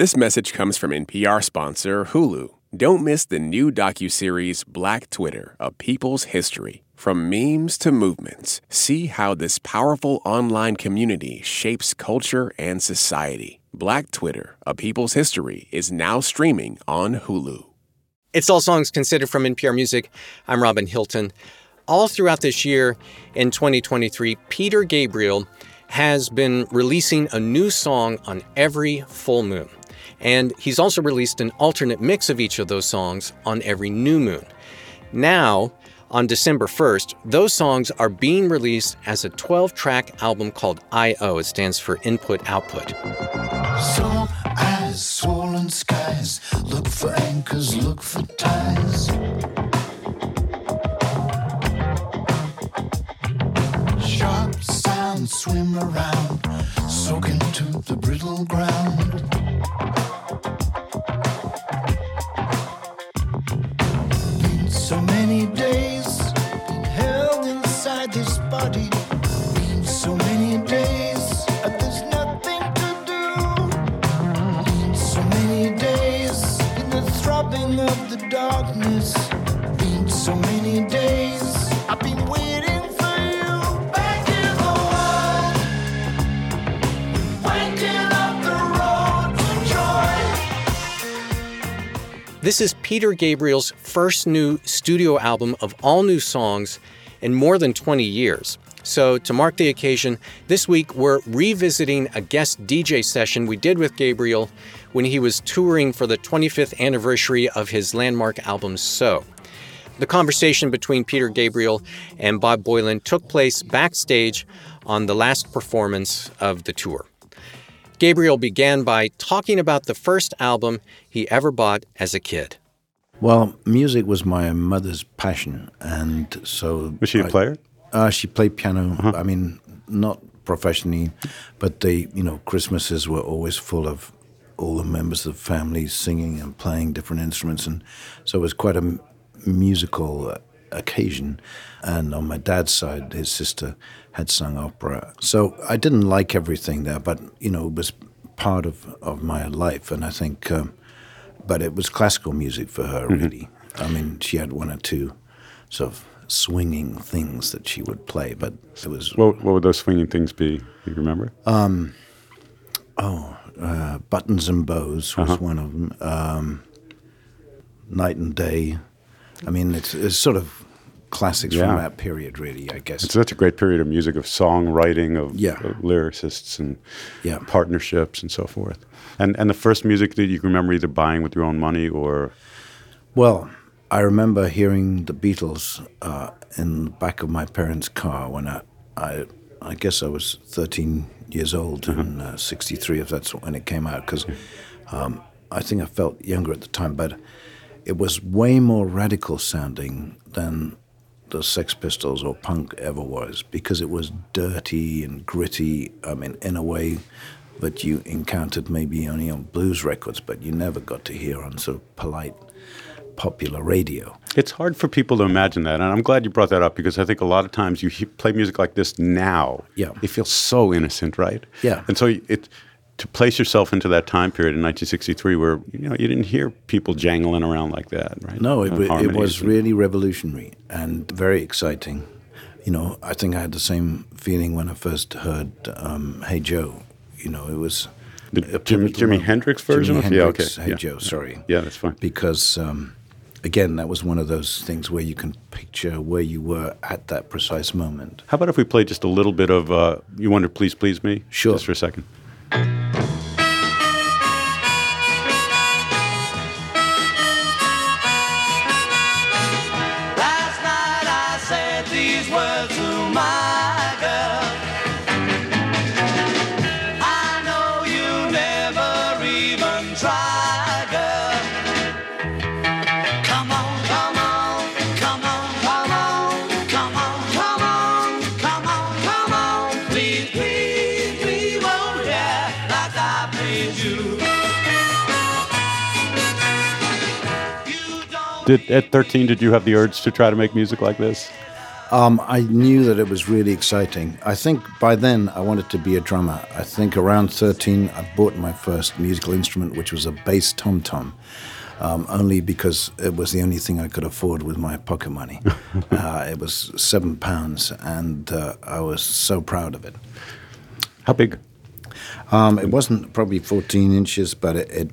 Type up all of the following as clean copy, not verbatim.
This message comes from NPR sponsor Hulu. Don't miss the new docuseries Black Twitter, A People's History. From memes to movements, see how this powerful online community shapes culture and society. Black Twitter, A People's History is now streaming on Hulu. It's all songs considered from NPR Music. I'm Robin Hilton. All throughout this year, in 2023, Peter Gabriel has been releasing a new song on every full moon. And he's also released an alternate mix of each of those songs on every new moon. Now, on December 1st, those songs are being released as a 12-track album called I/O. It stands for Input Output. So eyes, swollen skies, look for anchors, look for ties. Sharp sounds swim around, soak into the brittle ground. Been so many days, been held inside this body. Been so many days. Of the darkness, been so many days. I've been waiting for you back in the wild, waking up the road to joy. This is Peter Gabriel's first new studio album of all new songs in more than 20 years. So to mark the occasion, this week we're revisiting a guest DJ session we did with Gabriel when he was touring for the 25th anniversary of his landmark album, So. The conversation between Peter Gabriel and Bob Boilen took place backstage on the last performance of the tour. Gabriel began by talking about the first album he ever bought as a kid. Well, music was my mother's passion, and so... Was she a player? She played piano. Uh-huh. I mean, not professionally, but Christmases were always full of all the members of the family singing and playing different instruments. And so it was quite a musical occasion. And on my dad's side, his sister had sung opera. So I didn't like everything there, but, it was part of my life. And I think, but it was classical music for her, really. Mm-hmm. I mean, she had one or two sort of swinging things that she would play, but it was... What would those swinging things be? Do you remember? Buttons and Bows was one of them. Night and Day. I mean, it's sort of classics from that period, really, I guess. It's such a great period of music, of songwriting, of lyricists and partnerships and so forth. And the first music that you can remember either buying with your own money or... Well, I remember hearing the Beatles in the back of my parents' car when I guess I was 13 years old in 63, if that's when it came out, because I think I felt younger at the time, but it was way more radical sounding than the Sex Pistols or punk ever was, because it was dirty and gritty, I mean, in a way that you encountered maybe only on blues records, but you never got to hear on sort of polite popular radio. It's hard for people to imagine that, and I'm glad you brought that up, because I think a lot of times you play music like this now, it feels so innocent, right? Yeah. And so to place yourself into that time period in 1963 where you didn't hear people jangling around like that, right? No, it was really revolutionary and very exciting. I think I had the same feeling when I first heard Hey Joe. It was... The Jimi Hendrix version? Jimi Hendrix, Hey Joe, sorry. Yeah, that's fine. Because... Again, that was one of those things where you can picture where you were at that precise moment. How about if we play just a little bit of You Wonder Please Please Me? Sure. Just for a second. Last night I said these words to my girl. I know you never even tried. At 13, did you have the urge to try to make music like this? I knew that it was really exciting. I think by then I wanted to be a drummer. I think around 13 I bought my first musical instrument, which was a bass tom-tom, only because it was the only thing I could afford with my pocket money. It was £7 and I was so proud of it. How big? It wasn't probably 14 inches, but it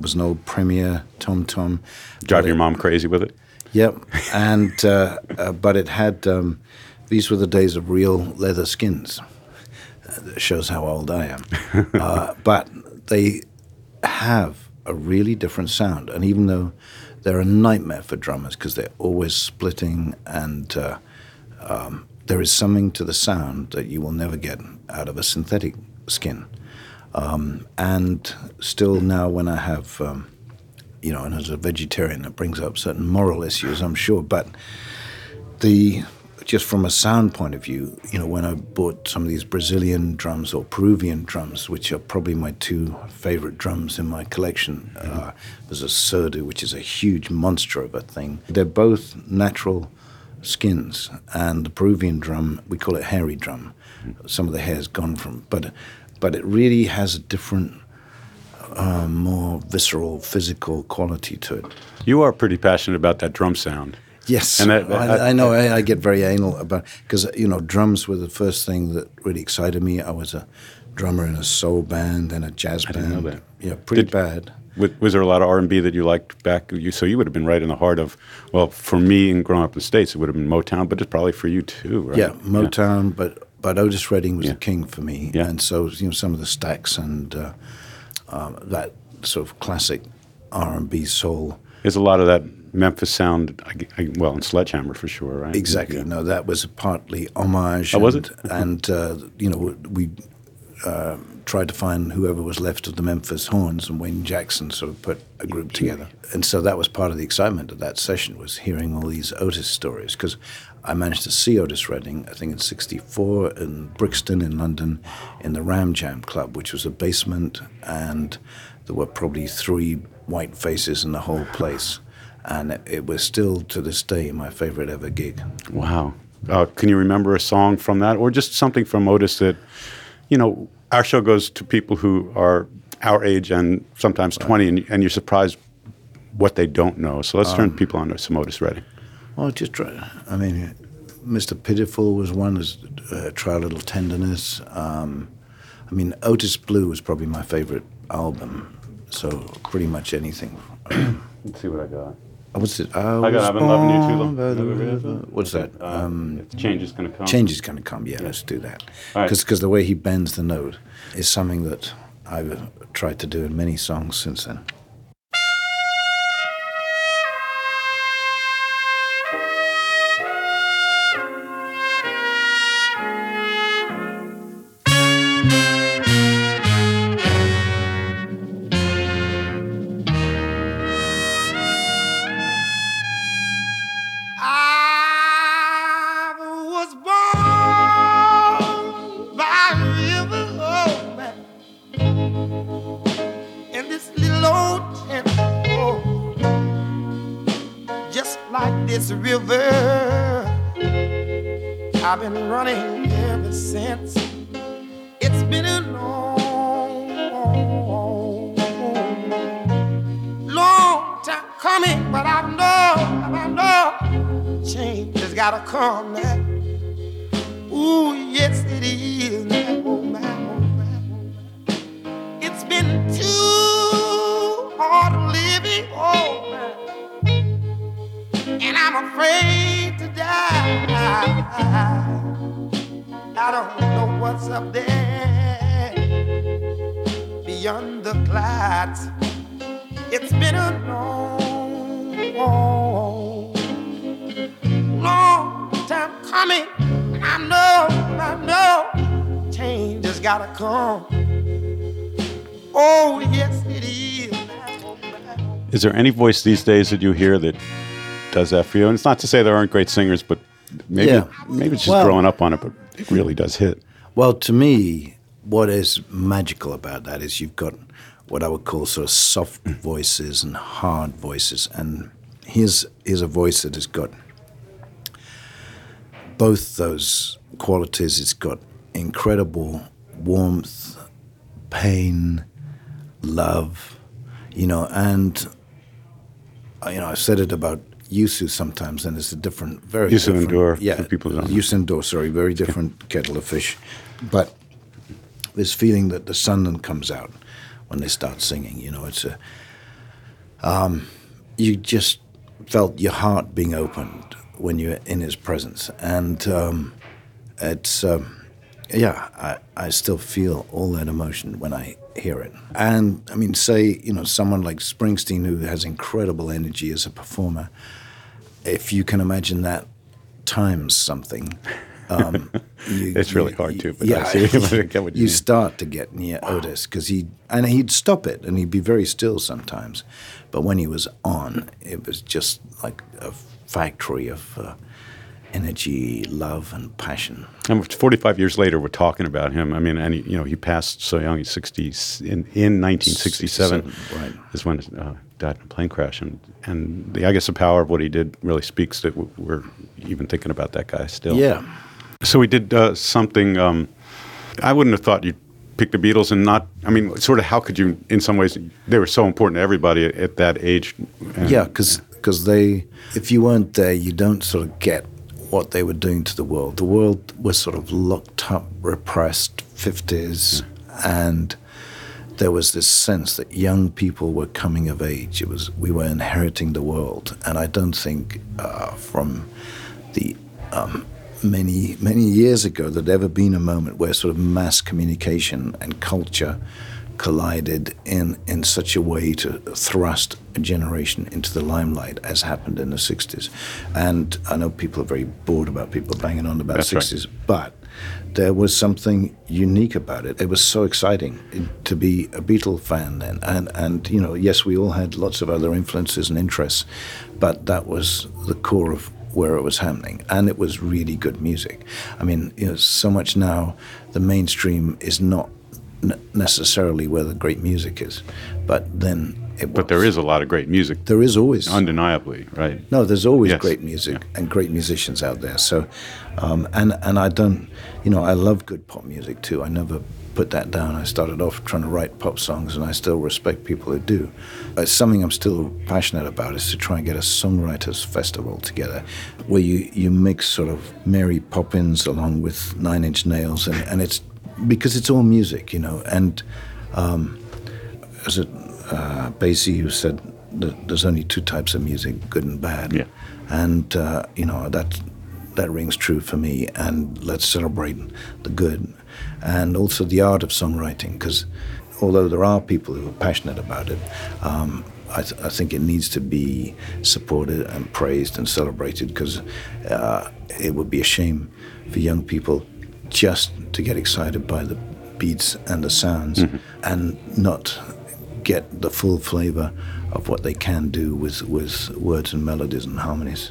was an old Premier tom-tom. Drive your mom crazy with it? Yep, and but it had, these were the days of real leather skins. That shows how old I am. But they have a really different sound, and even though they're a nightmare for drummers because they're always splitting, and there is something to the sound that you will never get out of a synthetic skin. And still now when I have... and as a vegetarian, it brings up certain moral issues, I'm sure. But just from a sound point of view, when I bought some of these Brazilian drums or Peruvian drums, which are probably my two favorite drums in my collection, there's a surdu, which is a huge monster of a thing. They're both natural skins, and the Peruvian drum, we call it hairy drum. Some of the hair's gone from, but it really has a different... more visceral, physical quality to it. You are pretty passionate about that drum sound. Yes, and I know. I get very anal about, because drums were the first thing that really excited me. I was a drummer in a soul band and a jazz band. I didn't know that. Yeah, pretty bad. Was there a lot of R&B that you liked back? So you would have been right in the heart of, well, for me, and growing up in the States, it would have been Motown, but it's probably for you too, right? Yeah, Motown, yeah. But Otis Redding was the king for me, and so some of the stacks and. That sort of classic R&B soul. There's a lot of that Memphis sound, and Sledgehammer for sure, right? Exactly. Yeah. No, that was partly homage. Oh, was it? And, we tried to find whoever was left of the Memphis Horns, and Wayne Jackson sort of put a group together. And so that was part of the excitement of that session, was hearing all these Otis stories, because I managed to see Otis Redding, I think in 1964, in Brixton in London, in the Ram Jam Club, which was a basement, and there were probably 3 white faces in the whole place. And it was still, to this day, my favorite ever gig. Wow. Can you remember a song from that, or just something from Otis that, our show goes to people who are our age and sometimes 20, and you're surprised what they don't know. So let's turn people on to some Otis Redding. Well, just try. I mean, Mr. Pitiful was one. As Try a Little Tenderness. Otis Blue was probably my favorite album. So pretty much anything. Let's see what I got. What's it? I've been loving you too long. What's that? Change is gonna come. Change is gonna come. Yeah, let's do that. Because the way he bends the note is something that I've tried to do in many songs since then. Is there any voice these days that you hear that does that for you? And it's not to say there aren't great singers, but maybe it's just growing up on it, but it really does hit. Well, to me, what is magical about that is you've got what I would call sort of soft voices and hard voices. And here's a voice that has got both those qualities. It's got incredible warmth, pain, love, you know, and, you know, I've said it about Yusuf sometimes, and it's a different, very Yusuf different. Yusuf N'Dour, for people who don't know. Yusuf N'Dour, sorry, very different kettle of fish. But this feeling that the sun then comes out when they start singing, you know, it's a, you just felt your heart being opened when you're in his presence. And it's, yeah, I still feel all that emotion when I hear it. And, I mean, say, you know, someone like Springsteen, who has incredible energy as a performer, if you can imagine that times something. It's really hard to, but yeah, you start to get near Otis, because he'd stop it, and he'd be very still sometimes. But when he was on, it was just like a factory of energy, love, and passion. And 45 years later, we're talking about him. I mean, and he, you know, he passed so young, he's 60 in 1967. Right. Is when he died in a plane crash. And the, I guess the power of what he did really speaks that we're even thinking about that guy still. Yeah. So we did something, I wouldn't have thought you'd pick the Beatles and not, I mean, sort of how could you, in some ways, they were so important to everybody at that age. And, yeah, because they, if you weren't there, you don't sort of get what they were doing to the world. The world was sort of locked up, repressed 50s, and there was this sense that young people were coming of age. It was, we were inheriting the world, and I don't think from the... many, many years ago, there'd ever been a moment where sort of mass communication and culture collided in such a way to thrust a generation into the limelight as happened in the 60s. And I know people are very bored about people banging on about the 60s, right. But there was something unique about it. It was so exciting to be a Beatle fan then. And you know, yes, we all had lots of other influences and interests, but that was the core of where it was happening, and it was really good music. I mean, you know, so much now, the mainstream is not necessarily where the great music is, but then it was. But there is a lot of great music. There is always. Undeniably, right? No, there's always great music and great musicians out there. So, and I don't, you know, I love good pop music too. I never put that down. I started off trying to write pop songs, and I still respect people who do. It's something I'm still passionate about, is to try and get a songwriters festival together where you mix sort of Mary Poppins along with Nine Inch Nails, and it's because it's all music, you know. And is it Basie who said that there's only two types of music, good and bad? Yeah. And you know, that rings true for me, and let's celebrate the good. And also the art of songwriting, because although there are people who are passionate about it, I think it needs to be supported and praised and celebrated, because it would be a shame for young people just to get excited by the beats and the sounds and not get the full flavor of what they can do with words and melodies and harmonies.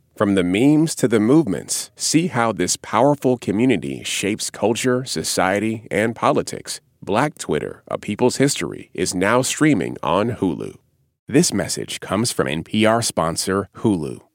From the memes to the movements, see how this powerful community shapes culture, society, and politics. Black Twitter, A People's History, is now streaming on Hulu. This message comes from NPR sponsor Hulu.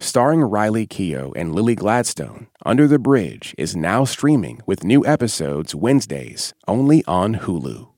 Starring Riley Keough and Lily Gladstone, Under the Bridge is now streaming with new episodes Wednesdays, only on Hulu.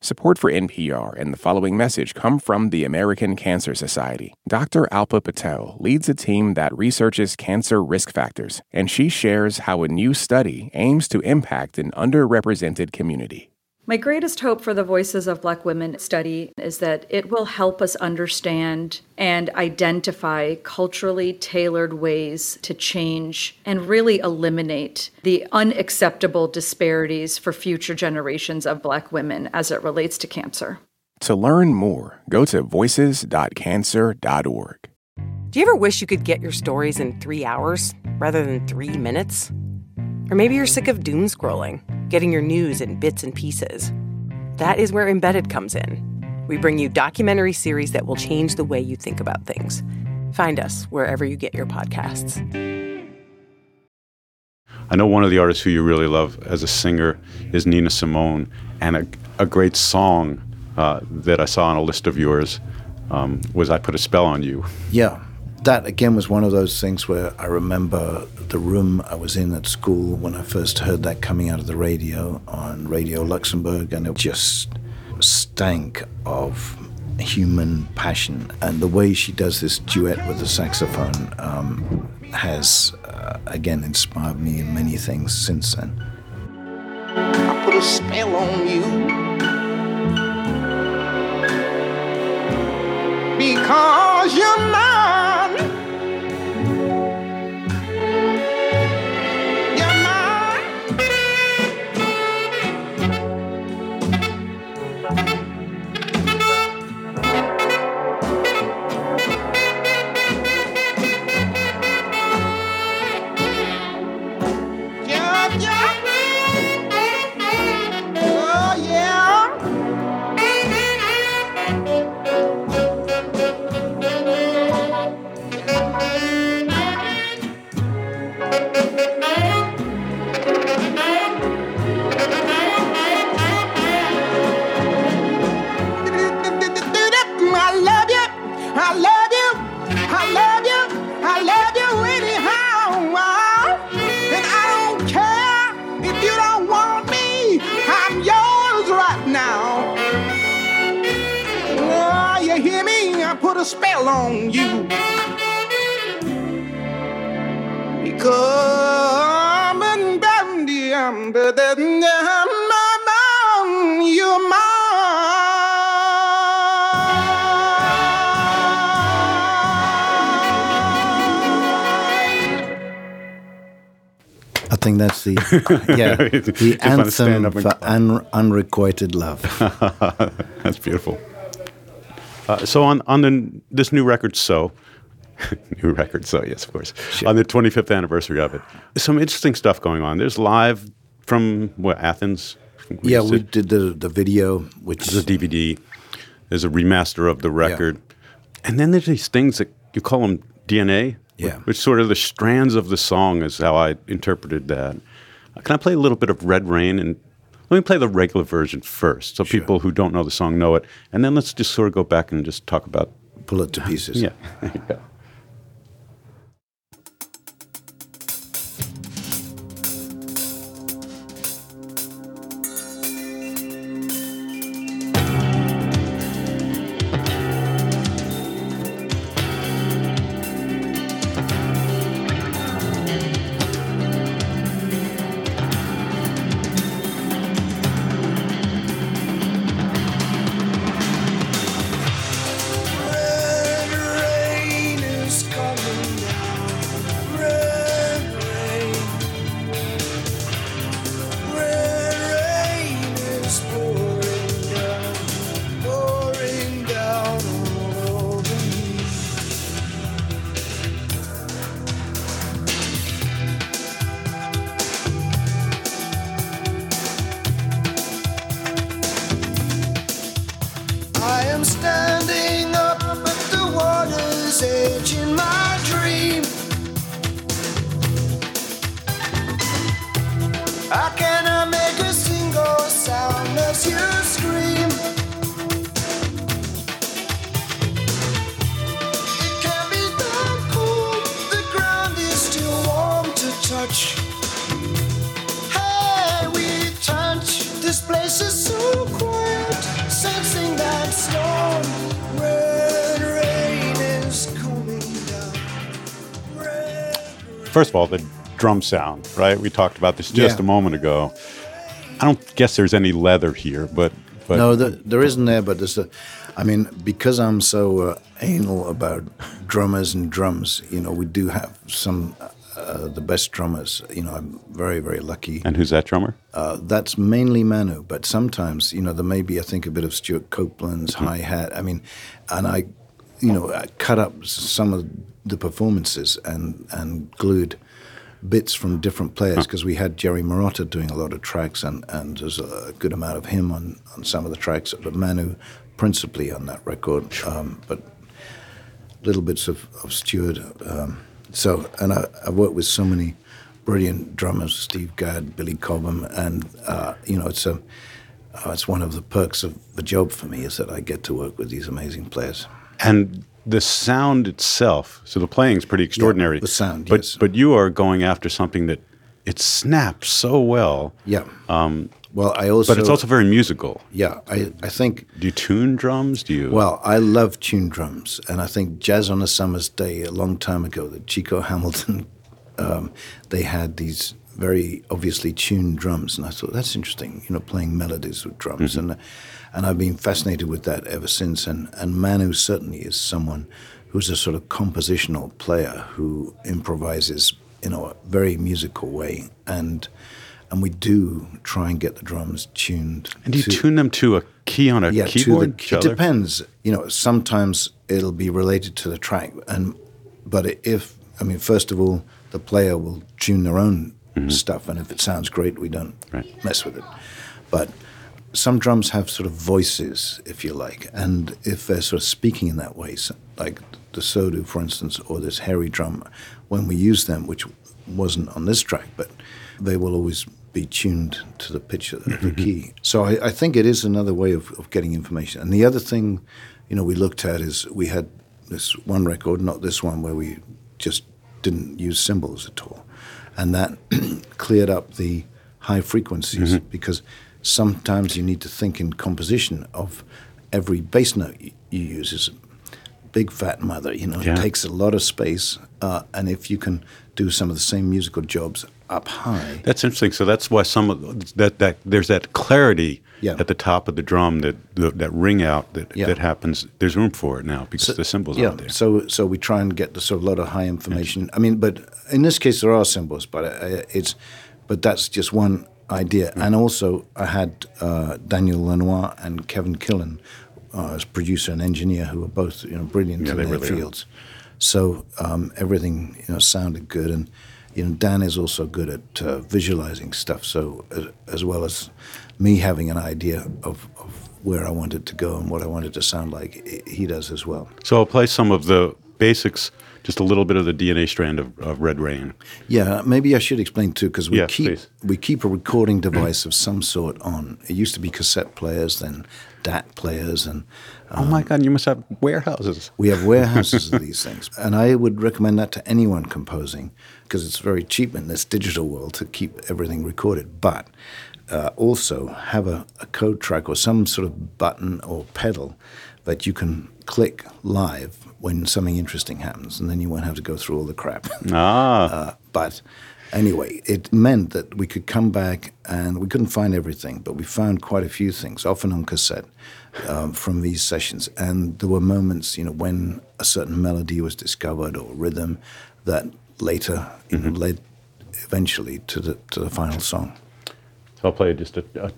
Support for NPR and the following message come from the American Cancer Society. Dr. Alpa Patel leads a team that researches cancer risk factors, and she shares how a new study aims to impact an underrepresented community. My greatest hope for the Voices of Black Women study is that it will help us understand and identify culturally tailored ways to change and really eliminate the unacceptable disparities for future generations of Black women as it relates to cancer. To learn more, go to voices.cancer.org. Do you ever wish you could get your stories in 3 hours rather than 3 minutes? Or maybe you're sick of doom scrolling, getting your news in bits and pieces. That is where Embedded comes in. We bring you documentary series that will change the way you think about things. Find us wherever you get your podcasts. I know one of the artists who you really love as a singer is Nina Simone, and a great song that I saw on a list of yours was I Put a Spell on You. Yeah. That, again, was one of those things where I remember the room I was in at school when I first heard that coming out of the radio on Radio Luxembourg, and it just stank of human passion. And the way she does this duet with the saxophone has, again, inspired me in many things since then. I put a spell on you because you're mine. That's the anthem for unrequited love. That's beautiful. So on this new record, So, yes, of course, sure. On the 25th anniversary of it, some interesting stuff going on. There's live from Athens. Yeah, we did the video, which is a DVD. There's a remaster of the record, and then there's these things that you call them DNA. Yeah. Which sort of the strands of the song is how I interpreted that. Can I play a little bit of Red Rain? And let me play the regular version first so sure. People who don't know the song know it. And then let's just sort of go back and just talk about... Pull it to pieces. Yeah. Yeah. First of all, the drum sound, right? We talked about this just a moment ago. I don't guess there's any leather here, but no, there isn't there. But there's because I'm so anal about drummers and drums. You know, we do have some the best drummers. You know, I'm very, very lucky. And who's that drummer? That's mainly Manu, but sometimes there may be a bit of Stuart Copeland's hi hat. I cut up some of the performances and glued bits from different players because we had Jerry Marotta doing a lot of tracks and there's a good amount of him on some of the tracks, but Manu principally on that record, but little bits of Stewart. I worked with so many brilliant drummers, Steve Gadd, Billy Cobham, and it's one of the perks of the job for me is that I get to work with these amazing players. And the sound itself, so the playing's pretty extraordinary. Yeah, the sound, yes. But you are going after something that it snaps so well. Yeah. But it's also very musical. Yeah, I think. Do you tune drums? Do you? Well, I love tuned drums, and I think Jazz on a Summer's Day a long time ago, the Chico Hamilton, they had these very obviously tuned drums, and I thought that's interesting. Playing melodies with drums and I've been fascinated with that ever since. And Manu certainly is someone who's a sort of compositional player who improvises in a very musical way. And we do try and get the drums tuned. And do you tune them to a key on a keyboard? It depends. Sometimes it'll be related to the track. But first of all, the player will tune their own stuff. And if it sounds great, we don't mess with it. But some drums have sort of voices, if you like, and if they're sort of speaking in that way, like the Sodu, for instance, or this hairy drum, when we use them, which wasn't on this track, but they will always be tuned to the pitch of the key. So I think it is another way of getting information. And the other thing, we looked at is we had this one record, not this one, where we just didn't use cymbals at all. And that cleared up the high frequencies because sometimes you need to think in composition of every bass note you use is a big fat mother, it takes a lot of space. And if you can do some of the same musical jobs up high. That's interesting. So that's why some of that there's that clarity at the top of the drum, that ring out that happens. There's room for it now because the cymbals aren't there. So we try and get the sort of lot of high information. But in this case there are cymbals, but but that's just one idea. And also I had Daniel Lanois and Kevin Killen as producer and engineer who were both brilliant in their really fields. Are. So everything sounded good, and Dan is also good at visualizing stuff, so as well as me having an idea of where I wanted to go and what I wanted to sound like, he does as well. So I'll play some of the basics, just a little bit of the DNA strand of Red Rain. Yeah, maybe I should explain too, because we keep a recording device of some sort on. It used to be cassette players, then DAT players, and oh my God, you must have warehouses. We have warehouses of these things, and I would recommend that to anyone composing because it's very cheap in this digital world to keep everything recorded. But also have a code track or some sort of button or pedal that you can click live when something interesting happens, and then you won't have to go through all the crap. But anyway, it meant that we could come back, and we couldn't find everything, but we found quite a few things, often on cassette, from these sessions. And there were moments, when a certain melody was discovered or rhythm that later led eventually to the final song. So I'll play just a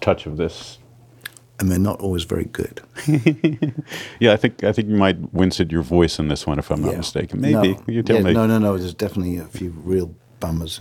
touch of this. And they're not always very good. Yeah, I think you might wince at your voice in this one, if I'm not mistaken. Maybe. No. You tell me. No. There's definitely a few real bummers.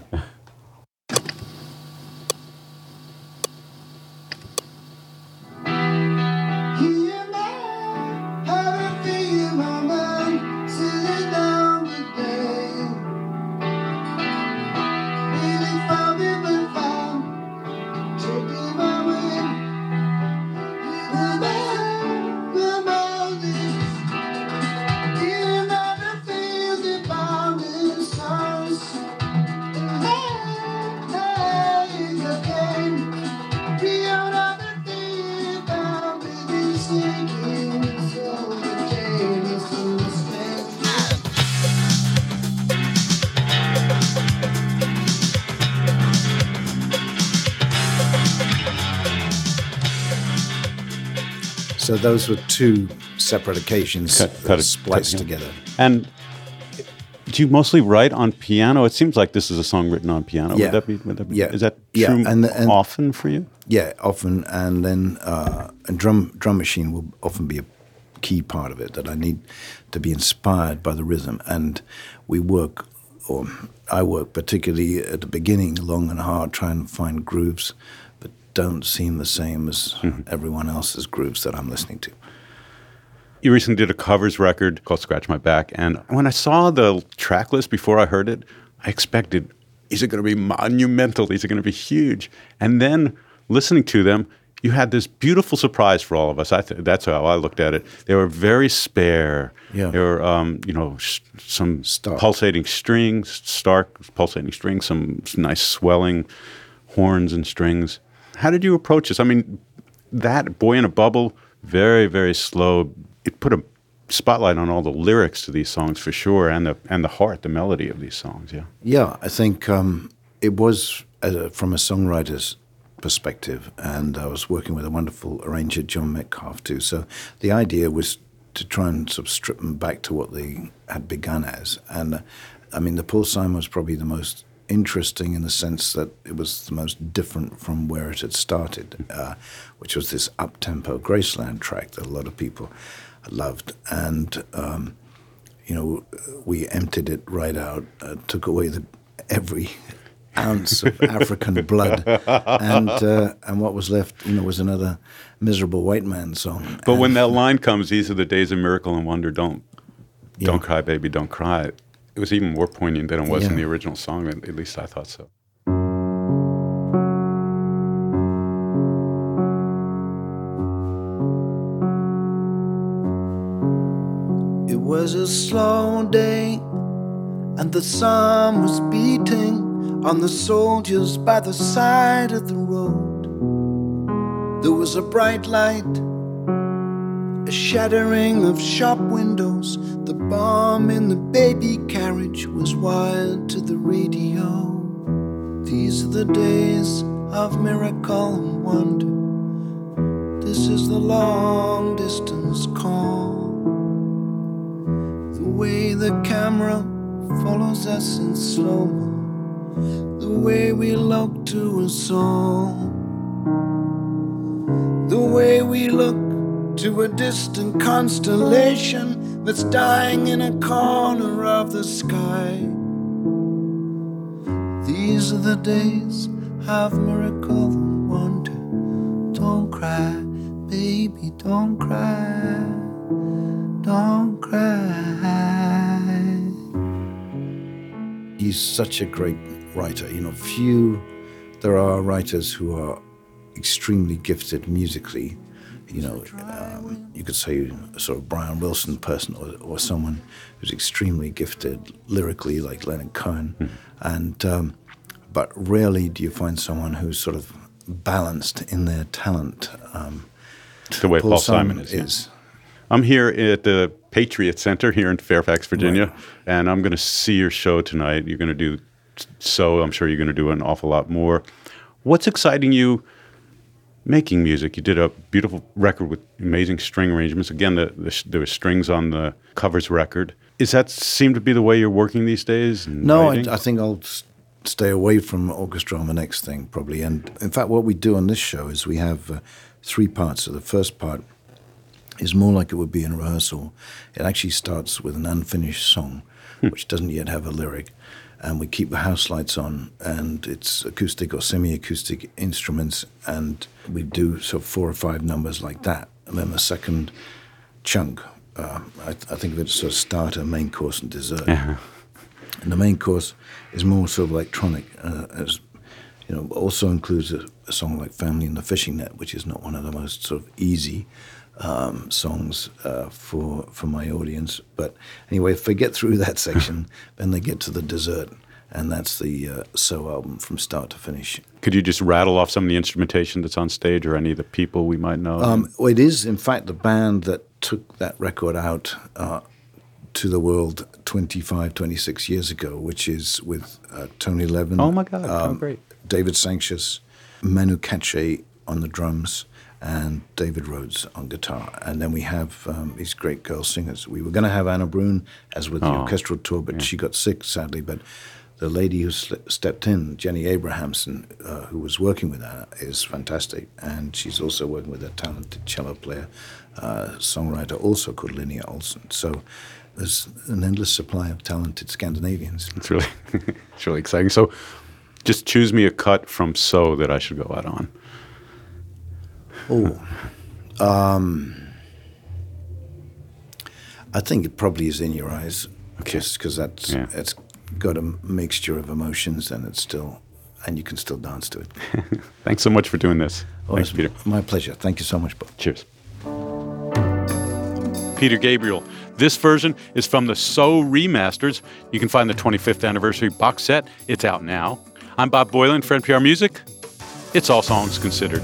So those were two separate occasions spliced together. And do you mostly write on piano? It seems like this is a song written on piano. Yeah. Would that be yeah. Is that true often for you? Yeah, often. And then a drum machine will often be a key part of it, that I need to be inspired by the rhythm. And we work, or I work particularly at the beginning, long and hard, trying to find grooves that don't seem the same as everyone else's grooves that I'm listening to. You recently did a covers record called Scratch My Back, and when I saw the track list before I heard it, I expected, is it going to be monumental? Is it going to be huge? And then listening to them, you had this beautiful surprise for all of us. That's how I looked at it. They were very spare. Yeah. There were, some stark, pulsating strings, some nice swelling horns and strings. How did you approach this? I mean, that Boy in a Bubble, very, very slow. It put a spotlight on all the lyrics to these songs for sure, and the heart, the melody of these songs. Yeah. Yeah, I think it was from a songwriter's perspective, and I was working with a wonderful arranger, John Metcalf, too. So the idea was to try and sort of strip them back to what they had begun as. And the Paul Simon was probably the most interesting in the sense that it was the most different from where it had started, which was this up-tempo Graceland track that a lot of people loved. And, we emptied it right out, took away every ounce of African blood, and what was left, was another miserable white man song. But when that line comes, these are the days of miracle and wonder, don't cry, baby, don't cry. It was even more poignant than it was in the original song, at least I thought so. It was a slow day, and the sun was beating on the soldiers by the side of the road. There was a bright light, a shattering of shop windows. The bomb in the baby carriage was wired to the radio. These are the days of miracle and wonder. This is the long distance call. The way the camera follows us in slow-mo, the way we look to a song, the way we look to a distant constellation that's dying in a corner of the sky. These are the days of miracle and wonder. Don't cry, baby, don't cry, don't cry. He's such a great writer. There are writers who are extremely gifted musically. You could say a sort of Brian Wilson person or someone who's extremely gifted lyrically, like Leonard Cohen. And but rarely do you find someone who's sort of balanced in their talent. The way Paul Simon is. Yeah. I'm here at the Patriot Center here in Fairfax, Virginia, and I'm going to see your show tonight. You're going to do So. I'm sure you're going to do an awful lot more. What's exciting you? Making music, you did a beautiful record with amazing string arrangements. Again, there were strings on the covers record. Is that seem to be the way you're working these days? No, I think I'll stay away from orchestra on the next thing, probably. And in fact, what we do on this show is we have three parts. So the first part is more like it would be in rehearsal. It actually starts with an unfinished song, which doesn't yet have a lyric. And we keep the house lights on, and it's acoustic or semi-acoustic instruments, and we do sort of 4 or 5 numbers like that. And then the second chunk, I think of it as sort of starter, main course, and dessert. Uh-huh. And the main course is more sort of electronic, also includes a song like Family in the Fishing Net, which is not one of the most sort of easy songs for my audience. But anyway, if they get through that section, then they get to the dessert, and that's the So album from start to finish. Could you just rattle off some of the instrumentation that's on stage or any of the people we might know? It is, in fact, the band that took that record out to the world 26 years ago, which is with Tony Levin. Oh, my God, David Sanchez, Manu Katché on the drums, and David Rhodes on guitar. And then we have these great girl singers. We were going to have Anna Brun, as with the orchestral tour, but she got sick, sadly. But the lady who stepped in, Jenny Abrahamson, who was working with Anna, is fantastic. And she's also working with a talented cello player, songwriter also called Linnea Olsen. So there's an endless supply of talented Scandinavians. It's really exciting. So just choose me a cut from So that I should go out on. I think it probably is In Your Eyes, because that's got a mixture of emotions, and you can still dance to it. Thanks so much for doing this. Thanks, Peter. My pleasure. Thank you so much, Bob. Cheers. Peter Gabriel. This version is from the So remasters. You can find the 25th anniversary box set. It's out now. I'm Bob Boilen for NPR Music. It's All Songs Considered.